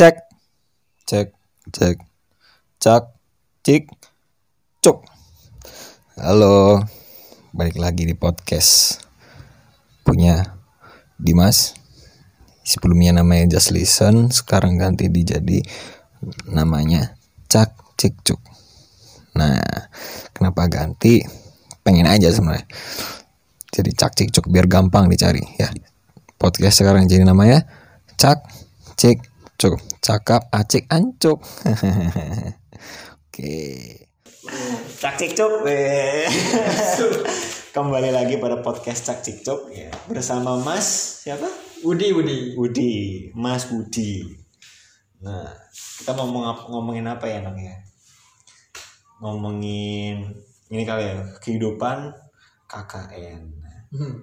Cek, cak, cik, cuk. Halo, balik lagi di podcast punya Dimas. Sebelumnya namanya Just Listen, sekarang ganti jadi namanya Cak Cik Cuk. Nah, kenapa ganti? Pengen aja sebenarnya. Jadi Cak Cik Cuk biar gampang dicari ya. Podcast sekarang jadi namanya Cak Cik Cuk. Cakap acik ancuk. Oke. Cak Cik Cuk. Kembali lagi pada podcast Cak Cik Cuk ya. Bersama Mas siapa? Mas Budi. Nah, kita mau ngomongin apa ya, Nang ya? Ngomongin ini kali ya, kehidupan KKN.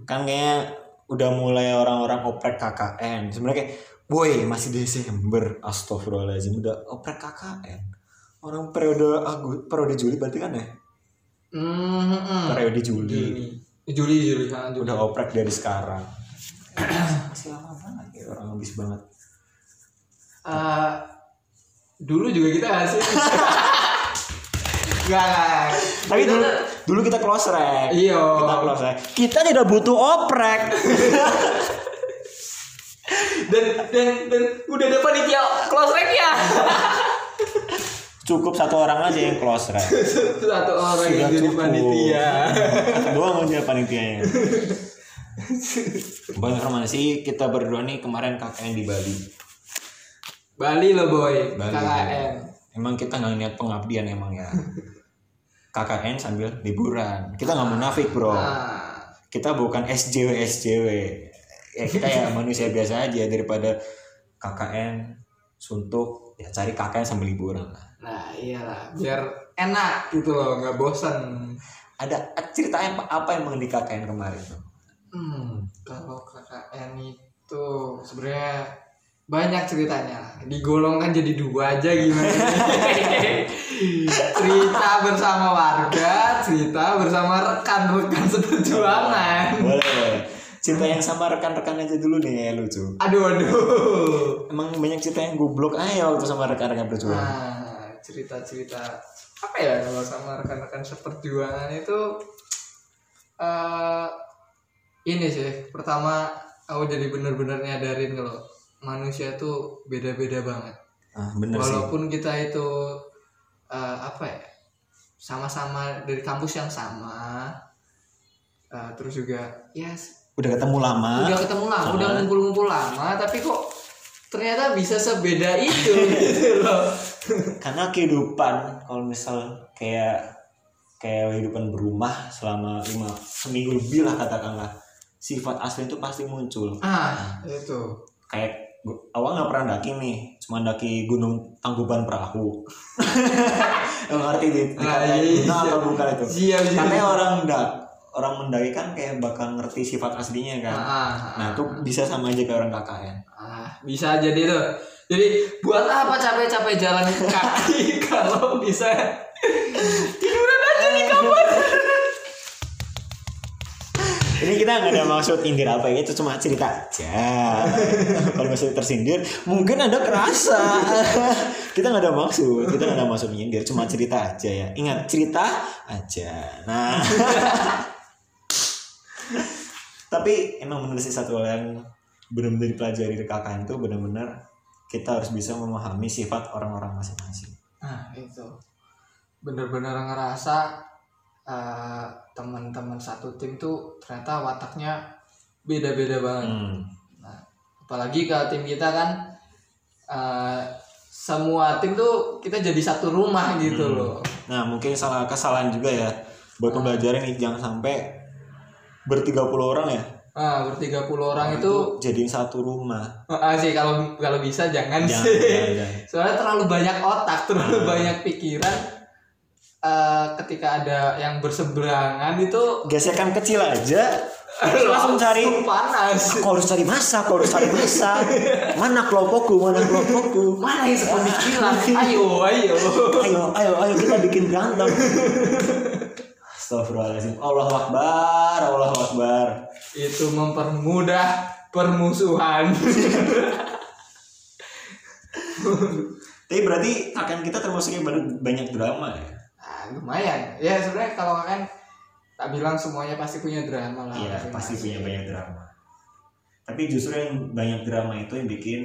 Kan kayaknya udah mulai orang-orang oprek KKN. Sebenarnya kayak, "Woi, masih Desember, astagfirullahalazim, udah oprek KKN." Orang periode Juli berarti kan ya? Periode Juli. Udah oprek dari sekarang. Masih lama banget ya, orang habis banget. Dulu juga kita hasil. Enggak. Tapi dulu kita close rek. Iya. Kita tidak butuh oprek. dan udah dapat panitia close rek ya. Cukup satu orang aja yang close rek. Satu orang yang jadi panitia. Doang aja panitianya. Banyak informasi kita berdua nih kemarin KKN di Bali loh boy. KKN emang kita gak niat pengabdian emang ya. KKN sambil liburan, kita gak munafik bro. Kita bukan SJW ya, kita ya manusia biasa aja. Daripada KKN suntuk ya, cari KKN sambil liburan lah. Nah iyalah, biar enak gitu loh, gak bosan. Ada ceritanya apa yang di KKN kemarin tuh? Kalau KKN itu sebenarnya banyak ceritanya. Digolongkan jadi dua aja gimana? Cerita bersama warga, cerita bersama rekan-rekan seperjuangan. Boleh. Cerita yang sama rekan-rekan aja dulu nih, lucu. Aduh. Emang banyak cerita yang goblok aja waktu sama rekan-rekan berjuang. Nah, cerita-cerita apa ya kalau sama rekan-rekan seperjuangan itu ini sih, pertama aku jadi bener-bener nyadarin kalau manusia tuh beda-beda banget. Walaupun sih, kita itu sama-sama dari kampus yang sama, terus juga yes, udah ketemu lama. Udah ngumpul-ngumpul lama, tapi kok ternyata bisa sebeda itu gitu loh. Karena kehidupan kalau misal kayak kehidupan berumah selama seminggu lebih lah katakanlah, sifat asli itu pasti muncul. Itu kayak awal nggak pernah daki nih, cuma daki gunung Tangkuban Perahu. Yang ngerti nah, atau bukan itu? Iya. Karena orang mendaki kan kayak bakal ngerti sifat aslinya kan. Nah itu bisa sama aja kayak orang KKN. Bisa aja itu. Jadi buat apa capek-capek jalan kaki kalau bisa tiduran aja di kamar. Ini kita nggak ada maksud indir apa ya, itu cuma cerita aja. Kalau maksud tersindir, mungkin Anda kerasa. Kita nggak ada maksud menyindir, cuma cerita aja ya. Ingat, cerita aja. Nah, tapi emang benar sih, satu hal yang benar-benar dipelajari di KKN itu benar-benar kita harus bisa memahami sifat orang-orang masing-masing. Itu benar-benar ngerasa. Teman-teman satu tim tuh ternyata wataknya beda-beda banget. Nah, apalagi kalau tim kita kan semua tim tuh kita jadi satu rumah gitu loh. Nah mungkin salah kesalahan juga ya buat pembelajaran nih, jangan sampai ber-30 orang ya. Ber-30 orang itu jadiin satu rumah. Sih kalau bisa jangan. Soalnya terlalu banyak otak, terlalu banyak pikiran. Ketika ada yang berseberangan itu gesekan kecil aja langsung cari panas. Aku harus cari masa mana kelompokku mana yang sepemikiran. Ayo kita bikin berantem. Astagfirullahaladzim. Allahu Akbar itu mempermudah permusuhan. Tapi berarti Kakan kita termasuknya banyak drama ya? Nah, lumayan. Ya sebenarnya kalau Kakan tak bilang semuanya pasti punya drama lah. Iya, pasti punya banyak drama. Tapi justru yang banyak drama itu yang bikin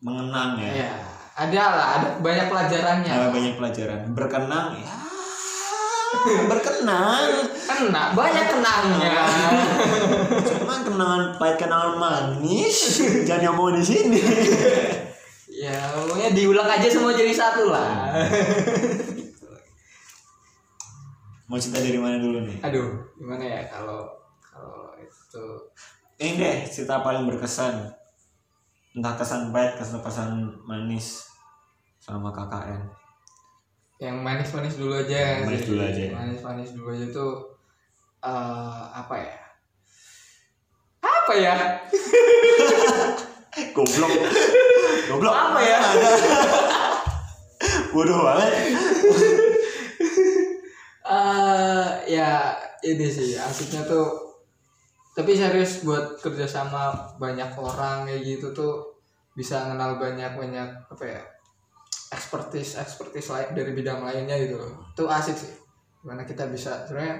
mengenang ya. Iya, ada lah, ada banyak pelajarannya. Ada banyak pelajaran. Berkenang ya. Berkenang. Kena, banyak kenangnya. Cuman kenangan pahit, kenangan manis. Jangan ngomong di sini. Ya, pokoknya diulang aja semua jadi satu lah. Mau cerita dari mana dulu nih? Aduh, gimana ya kalau itu ini deh cerita paling berkesan. Entah kesan pahit, kesan manis sama KKN. Yang manis-manis dulu aja. Manis-manis dulu aja tuh apa ya? Goblok. Apa ya? Bodoh banget. Ya ini sih asiknya tuh, tapi serius buat kerjasama banyak orang kayak gitu tuh bisa kenal banyak apa ya expertise lain dari bidang lainnya gitu loh. Itu asik sih, dimana kita bisa sebenarnya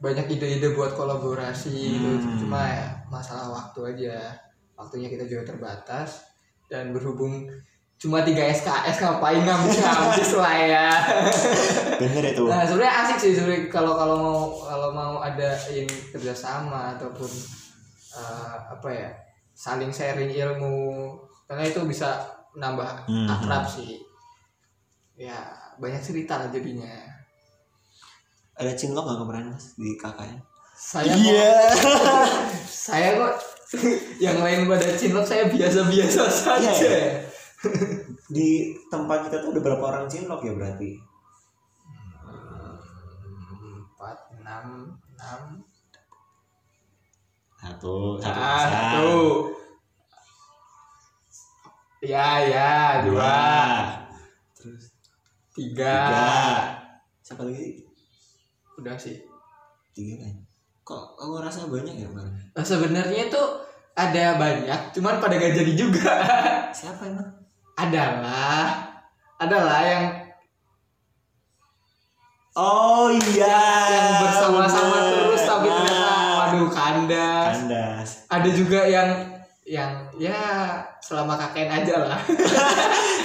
banyak ide-ide buat kolaborasi gitu. Cuma ya masalah waktu aja, waktunya kita juga terbatas dan berhubung cuma 3 SKS ngapain nggak bisa habis lah ya. Bener itu. Nah sebenarnya asik sih sebenarnya kalau mau ada yang kerjasama ataupun saling sharing ilmu, karena itu bisa nambah akrab sih. Ya banyak cerita lah jadinya. Ada cinlok nggak kemarin mas di kakaknya? Saya yeah. Saya kok yang lain pada cinlok saya biasa-biasa saja. Yeah. Di tempat kita tuh udah berapa orang cinlok ya berarti? 4, 6 Satu. Ya 2 terus 3 siapa lagi? Udah sih 3 kan? Kok aku rasa banyak ya bang? Sebenarnya tuh ada banyak, cuman pada gak jadi juga. Siapa emang? Adalah yang oh iya yang bersama-sama bener. Terus tapi ternyata waduh kandas. Ada juga yang ya selama KKN aja lah.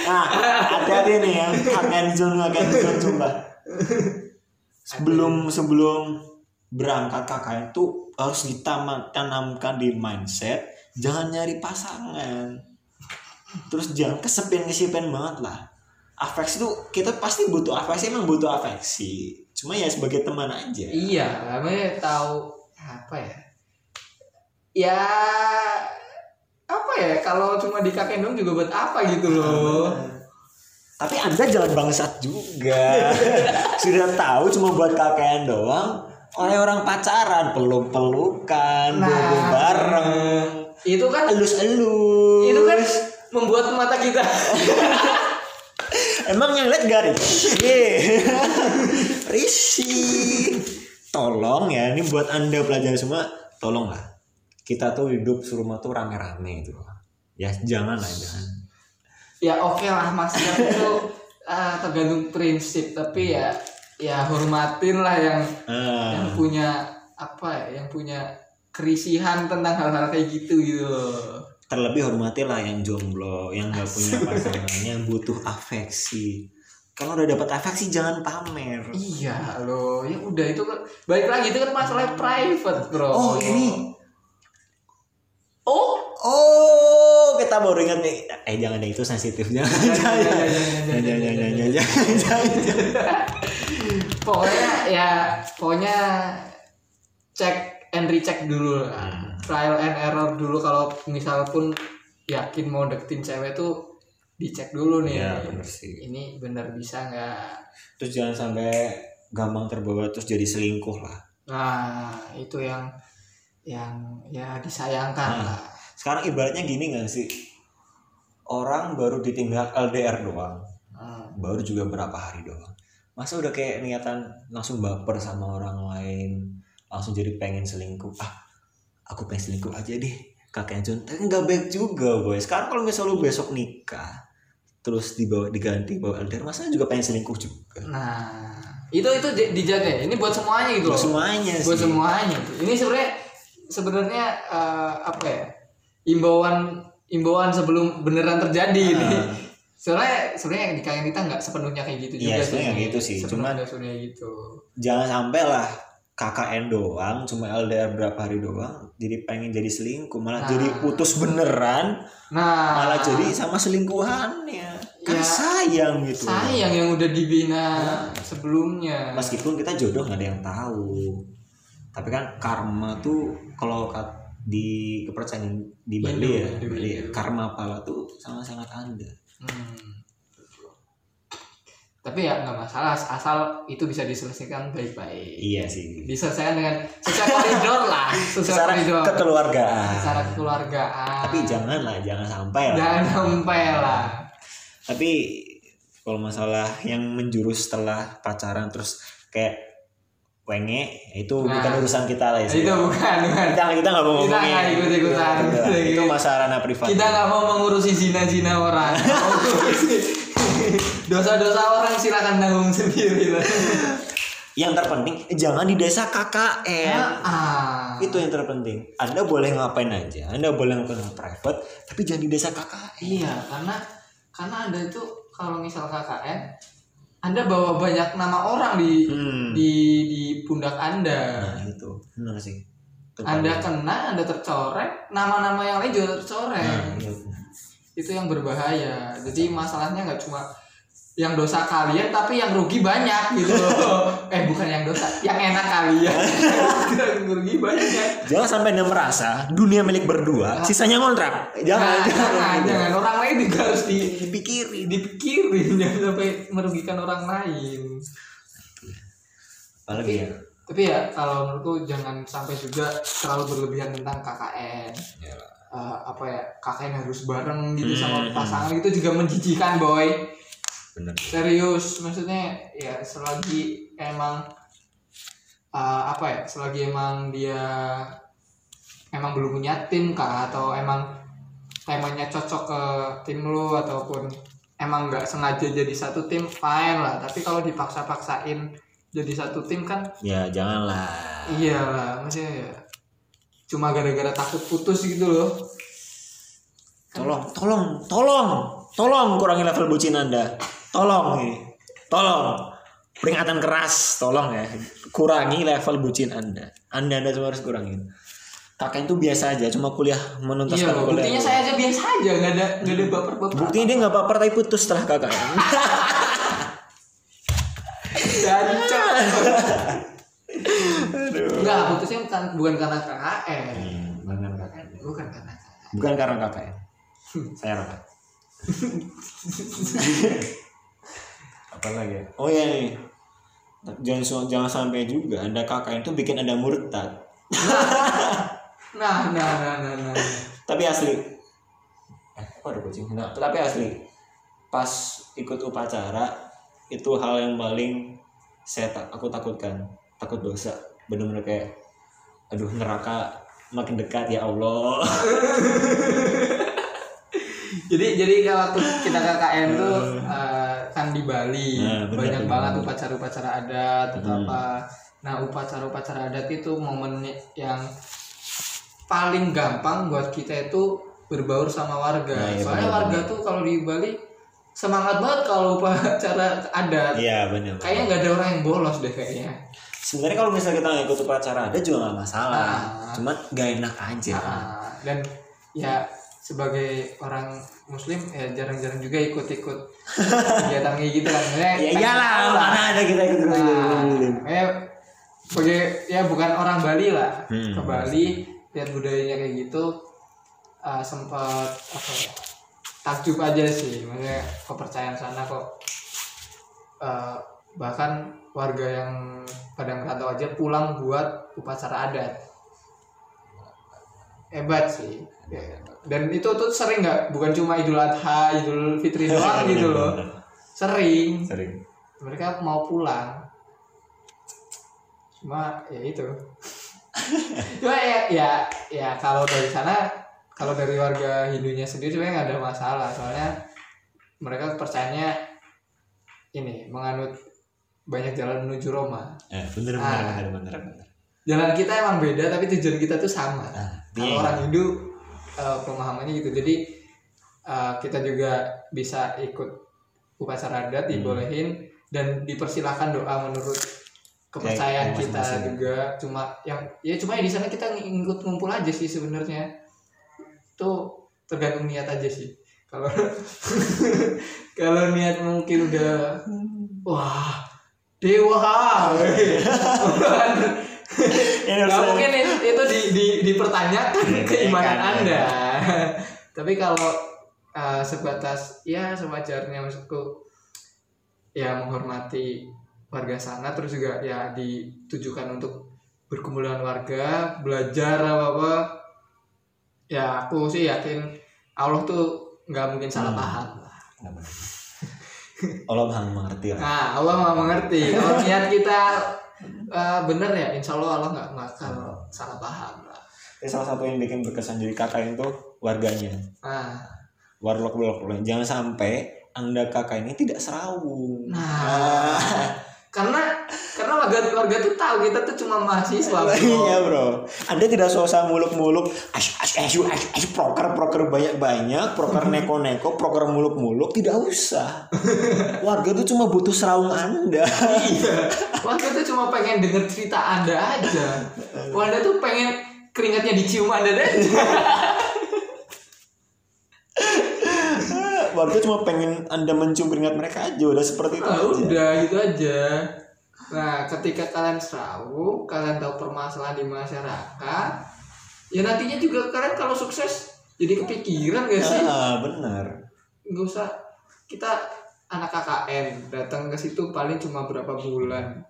Nah ada nih yang KKN zone coba. Sebelum berangkat KKN tuh harus ditanamkan di mindset jangan nyari pasangan. Terus jangan kesepian banget lah. Afeksi tuh kita pasti butuh afeksi. Cuma ya sebagai teman aja. Iya, namanya tahu apa ya kalau cuma di kakek dong juga buat apa gitu loh. Tapi Anda jangan bangsat juga. Sudah tahu cuma buat kakek doang. Orang pacaran peluk-pelukan, bobo bareng. Itu kan elus-elus. Itu kan membuat mata kita. Emang yang lihat garis. Risih. Tolong ya, ini buat Anda pelajar semua, tolonglah. Kita tuh hidup serumah tuh rame-rame gitu. Ya jangan. Ya oke lah maksudnya itu tergantung prinsip, tapi ya hormatin lah yang punya yang punya kerisihan tentang hal-hal kayak gitu. Terlebih hormatilah yang jomblo, yang gak punya pasangan, yang butuh afeksi. Kalau udah dapat afeksi jangan pamer. Iya loh, ya udah itu kan balik lagi itu kan masalah private bro. Oh ini. Oh kita baru ingat nih. Jangan deh itu sensitif. Jangan. Pokoknya cek and recheck dulu lah. Trial and error dulu kalau misal pun yakin mau deketin cewek tuh dicek dulu nih. Ya, bener sih. Ini bener bisa nggak? Terus jangan sampai gampang terbawa terus jadi selingkuh lah. Nah itu yang ya disayangkan lah. Sekarang ibaratnya gini nggak sih? Orang baru ditinggal LDR doang, baru juga berapa hari doang. Masa udah kayak niatan langsung baper sama orang lain, langsung jadi pengen selingkuh. Aku pengen selingkuh aja deh kakek John, tapi nggak baik juga boy. Sekarang kalau misal lu besok nikah terus diganti bawa LDR, masa juga pengen selingkuh juga. Nah, itu dijaga. Ini buat semuanya gitu. Buat semuanya. Ini sebenarnya apa ya? Imbauan sebelum beneran terjadi ini. Sebenarnya di kalian kita nggak sepenuhnya kayak gitu juga. Iya, sebenarnya gitu sih. Cuman gitu. Jangan sampai lah KKN doang, cuma LDR berapa hari doang, jadi pengen jadi selingkuh, malah jadi putus beneran, malah jadi sama selingkuhannya. Kan ya, sayang gitu. Sayang yang udah dibina sebelumnya. Meskipun kita jodoh nggak ada yang tahu, tapi kan karma tuh kalau di kepercayaan di Bali ya, karma pala tuh sangat-sangat ada. Tapi ya nggak masalah asal itu bisa diselesaikan baik-baik. Iya sih. Diselesaikan dengan secara koridor lah, secara kekeluargaan. Secara kekeluargaan. Tapi jangan sampai lah. Tapi kalau masalah yang menjurus setelah pacaran terus kayak wenge, itu bukan urusan kita lah ya. Itu bukan. Kita nggak mau ngomongin. Kita nggak ikut-ikutan. Itu masalah privat. Kita nggak mau mengurusi zina-zina orang. Dosa-dosa orang silakan tanggung sendiri. Yang terpenting jangan di desa KKN. Itu yang terpenting. Anda boleh ngapain aja, Anda boleh ngapain private, tapi jangan di desa KKN. Iya, karena Anda itu kalau misal KKN, Anda bawa banyak nama orang di pundak Anda. Nah, itu benar sih. Anda kena, Anda tercoreng, nama-nama yang lain juga tercoreng. Nah, itu yang berbahaya. Jadi masalahnya nggak cuma yang dosa kalian, tapi yang rugi banyak gitu loh. Bukan yang dosa, yang enak kalian. Yang rugi banyak. Jangan sampai Anda merasa dunia milik berdua, sisanya ngontrak. Jangan. Orang lain juga harus dipikirin jangan sampai merugikan orang lain. Apalagi ya. Tapi ya kalau menurutku jangan sampai juga terlalu berlebihan tentang KKN. Iyalah. KKN harus bareng gitu sama pasangan itu juga menjijikan, boy. Bener. Serius, maksudnya ya selagi emang dia emang belum punya tim kah, atau emang temanya cocok ke tim lu, ataupun emang nggak sengaja jadi satu tim, fine lah. Tapi kalau dipaksa-paksain jadi satu tim kan ya janganlah. Iyalah, maksudnya ya cuma gara-gara takut putus gitu loh. Tolong kurangi level bucin Anda. Tolong. Peringatan keras, tolong ya. Kurangi level bucin Anda. Anda cuma harus kurangin. KKN itu biasa aja, cuma kuliah menuntaskan kuliah. Buktinya saya aja biasa aja, enggak ada baper-baper. Buktinya dia enggak baper tapi putus setelah KKN. Dancang. Enggak, putusnya bukan karena KKN. Bukan karena KKN. Saya rapat. Apa lagi? Oh iya nih. Jangan sampai juga Anda KKN itu bikin Anda murtad. Nah. Tapi asli. Tapi asli. Pas ikut upacara itu hal yang paling aku takutkan. Takut dosa, bener-bener kayak aduh neraka makin dekat ya Allah. jadi kalau kita KKN tuh kan di Bali banyak banget upacara-upacara adat atau apa. Nah, upacara-upacara adat itu momen yang paling gampang buat kita itu berbaur sama warga. Nah, soalnya warga tuh kalau di Bali semangat banget kalau upacara adat. Iya, benar. Kayaknya nggak ada orang yang bolos deh kayaknya. Sebenarnya kalau misalnya kita nggak ikut upacara ada juga nggak masalah, cuma nggak enak aja. Dan ya sebagai orang Muslim ya jarang-jarang juga ikut-ikut kegiatan kayak gitu kan. Ya iyalah, mana ada kita ikut bukan orang Bali lah, ke Bali lihat budayanya kayak gitu, sempat takjub aja sih, maksudnya kepercayaan sana kok. Bahkan warga yang pada merantau aja pulang buat upacara adat. Hebat sih. Dan itu tuh sering nggak? Bukan cuma Idul Adha, Idul Fitri doang gitu loh. Sering. Mereka mau pulang. Cuma ya itu. Cuma ya kalau dari sana, kalau dari warga Hindunya sendiri sebenarnya nggak ada masalah. Soalnya mereka percayanya ini menganut banyak jalan menuju Roma. Bener. Jalan kita emang beda tapi tujuan kita tuh sama. Kalau orang Hindu pemahamannya gitu. Jadi kita juga bisa ikut upacara adat, dibolehin dan dipersilakan doa menurut kepercayaan kita masing-masing. Juga cuma di sana kita ngikut ngumpul aja sih sebenarnya. Tuh tergantung niat aja sih. Kalau niat mungkin udah wah dewa nggak mungkin itu dipertanyakan keimanan Anda. Tapi kalau sebatas ya sewajarnya, maksudku ya menghormati warga sana, terus juga ya ditujukan untuk berkumpul dengan warga, belajar apa ya. Aku sih yakin Allah tuh nggak mungkin salah paham lah. Allah maha mengerti lah. Allah maha mengerti. Kalau niat kita bener ya, insya Allah Allah nggak akan salah paham lah. Jadi salah satu yang bikin berkesan jadi kakak itu warganya. Warlock. Jangan sampai Anda kakak ini tidak serawung. Karena warga tuh tahu kita tuh cuma mahasiswa. Iya bro, Anda tidak usah muluk-muluk, proker banyak-banyak, proker neko-neko, proker muluk-muluk, tidak usah. Warga tuh cuma butuh seraung Anda. Iya. Warga tuh cuma pengen denger cerita Anda aja. Anda tuh pengen keringatnya dicium Anda aja. Warga cuma pengen Anda mencium keringat mereka aja, udah seperti itu aja. Udah gitu aja. Nah, ketika kalian serawung, kalian tahu permasalahan di masyarakat, ya nantinya juga kalian kalau sukses jadi kepikiran gak sih? Benar. Gak usah kita anak KKN datang ke situ paling cuma berapa bulan.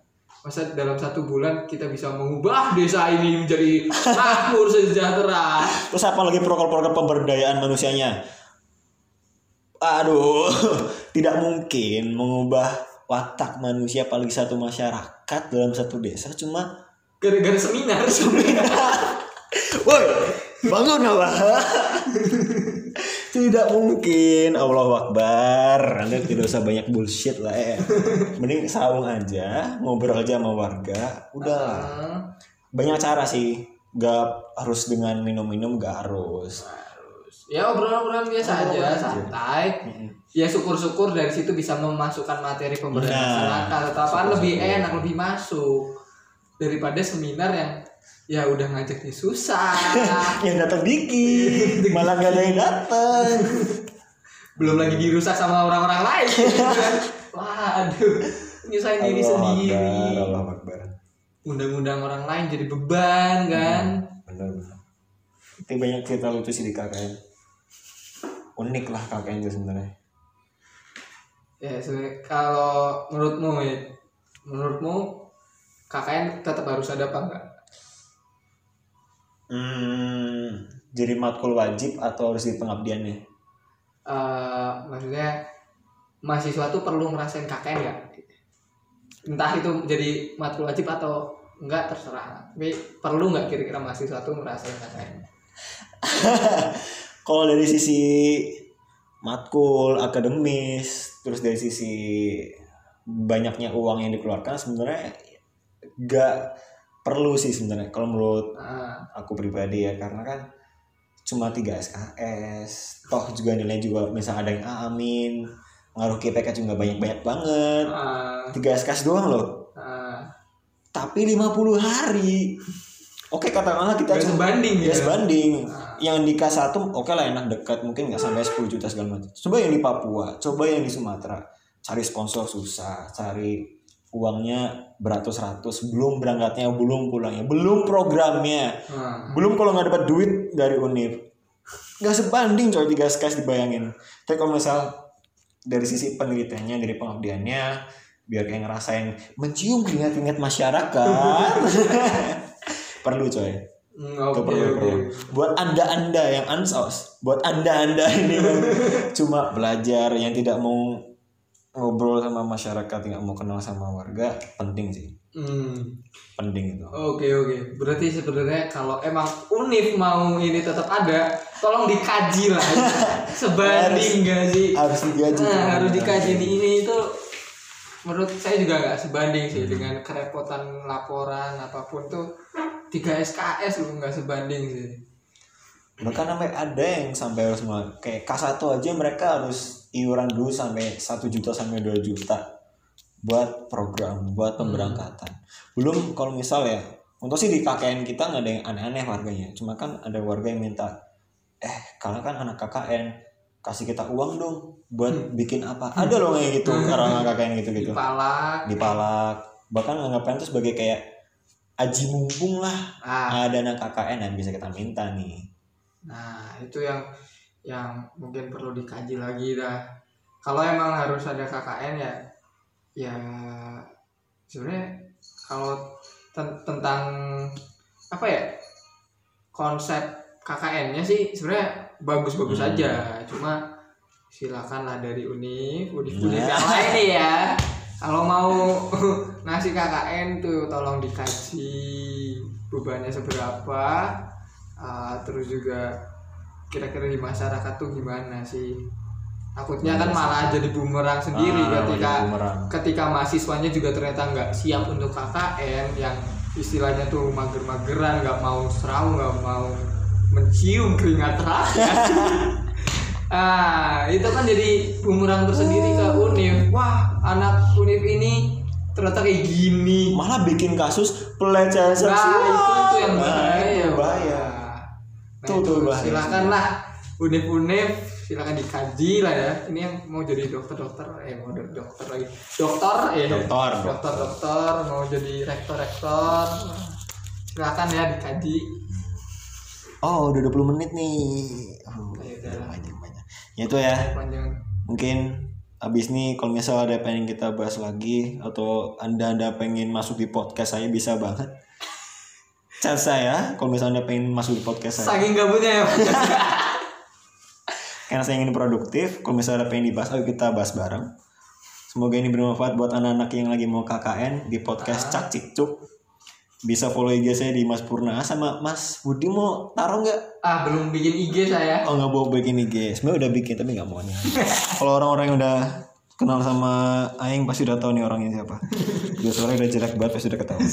Masa dalam 1 bulan kita bisa mengubah desa ini menjadi makmur sejahtera. Terus apa lagi program-program pemberdayaan manusianya? Aduh, tidak mungkin mengubah watak manusia apalagi satu masyarakat dalam satu desa cuma gara-gara seminar. Woi, bangun Allah. Tidak mungkin. Allahu Akbar. Anda tidak usah banyak bullshit lah . Mending saung aja, ngobrol aja sama warga. Udah. Banyak cara sih. Gak harus dengan minum-minum, gak harus. Ya obrolan-obrolan biasa aja, santai. Ya syukur-syukur dari situ bisa memasukkan materi pemberdayaan masyarakat atau apaan, lebih enak, lebih masuk daripada seminar yang ya udah ngajaknya susah. Yang datang dikit, malah gak ada yang datang. Belum lagi dirusak sama orang-orang lain. Waduh, nyusahin diri sendiri. Allah Akbar. Undang-undang orang lain jadi beban kan. Benar. Itu banyak cerita lucu sih di KKN. Unik lah KKN itu sebenarnya. Ya sebenarnya kalau menurutmu KKN tetap harus ada apa enggak? Jadi matkul wajib atau harus di pengabdiannya? Maksudnya mahasiswa tuh perlu ngerasain KKN enggak? Entah itu jadi matkul wajib atau enggak terserah. Tapi perlu enggak kira-kira mahasiswa tuh ngerasain KKN? Kalau dari sisi matkul akademis, terus dari sisi banyaknya uang yang dikeluarkan, sebenarnya nggak perlu sih sebenarnya kalau menurut aku pribadi ya, karena kan cuma 3 SKS, toh juga nilainya juga misalnya ada yang amin, ngaruh KPK juga banyak banget, 3 SKS doang loh, tapi 50 hari. Oke, katakanlah kita sebanding. Yang di K1 oke lah, enak, dekat, mungkin nggak sampai 10 juta segala macam. Coba yang di Papua, coba yang di Sumatera, cari sponsor susah, cari uangnya beratus-ratus, belum berangkatnya, belum pulangnya, belum programnya, belum kalau nggak dapat duit dari UNIF, nggak sebanding coy 3 SKS dibayangin. Tapi kalau misal dari sisi penelitiannya, dari pengabdiannya, biar kayak ngerasain mencium keringat-keringat masyarakat. Perlu coy. Perlu. Buat Anda yang ansos, buat Anda ini cuma belajar yang tidak mau ngobrol sama masyarakat, nggak mau kenal sama warga, penting sih. Penting itu. Oke. Berarti sebenarnya kalau emang Unif mau ini tetap ada, tolong dikaji lah. Sebanding nggak sih? Harus dikaji. Nah, harus dikaji ini itu. Menurut saya juga nggak sebanding sih dengan kerepotan laporan apapun tuh 3 SKS lu nggak sebanding sih. Bahkan sampai ada yang sampai harus kayak K1 aja mereka harus iuran dulu sampai 1 juta sampai 2 juta buat program, buat pemberangkatan. Belum kalau misal ya, untuk sih di KKN kita nggak ada yang aneh-aneh warganya. Cuma kan ada warga yang minta, kalau kan anak KKN kasih kita uang dong buat bikin apa. Ada loh kayak gitu, orang KKN gitu-gitu. Dipalak. Bahkan anggapan itu sebagai kayak aji mumpung lah. Ada anak KKN yang bisa kita minta nih. Nah, itu yang mungkin perlu dikaji lagi dah. Kalau emang harus ada KKN ya sebenarnya kalau tentang apa ya konsep KKN-nya sih sebenarnya bagus-bagus aja. Cuma silakanlah dari Unif yang lain nih ya. Kalau mau ngasih KKN tuh tolong dikaji bebannya seberapa. Terus juga kira-kira di masyarakat tuh gimana sih? Takutnya kan malah jadi bumerang sendiri ketika mahasiswanya juga ternyata nggak siap untuk KKN yang istilahnya tuh mager-mageran, nggak mau serau, nggak mau mencium keringat rakyat. Itu kan jadi bumerang tersendiri ke Unif. Wah, anak Unif ini ternyata kayak gini. Malah bikin kasus pelecehan seksual. Itu yang bahaya. Nah, silakanlah Unif silakan dikaji lah ya. Ini yang mau jadi dokter, mau jadi rektor, silakan ya dikaji. Udah 20 menit nih. Panjang. Ya itu ya. Panjang. Mungkin abis ini kalau misalnya ada pengen kita bahas lagi atau anda pengen masuk di podcast saya bisa banget. Chat saya kalau misalnya pengen masuk di podcast saya. Saking gabutnya ya. Karena saya ingin produktif. Kalau misalnya pengen dibahas, ayo kita bahas bareng. Semoga ini bermanfaat buat anak-anak yang lagi mau KKN di podcast Cak Cik Cuk. Bisa follow IG saya di Mas Purna sama Mas Budi. Mau taruh nggak? Belum bikin IG saya. Nggak mau bikin IG. Sebenarnya udah bikin tapi nggak mau nih. Kalau orang-orang yang udah kenal sama Aing pasti udah tahu nih orangnya siapa. Dia suaranya udah jelek banget pasti udah ketahuan.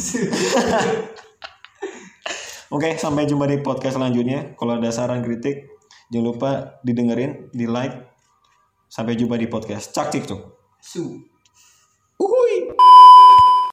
Oke, sampai jumpa di podcast selanjutnya. Kalau ada saran kritik, jangan lupa didengerin, di like. Sampai jumpa di podcast Cak Cik Cuk. Uhuy.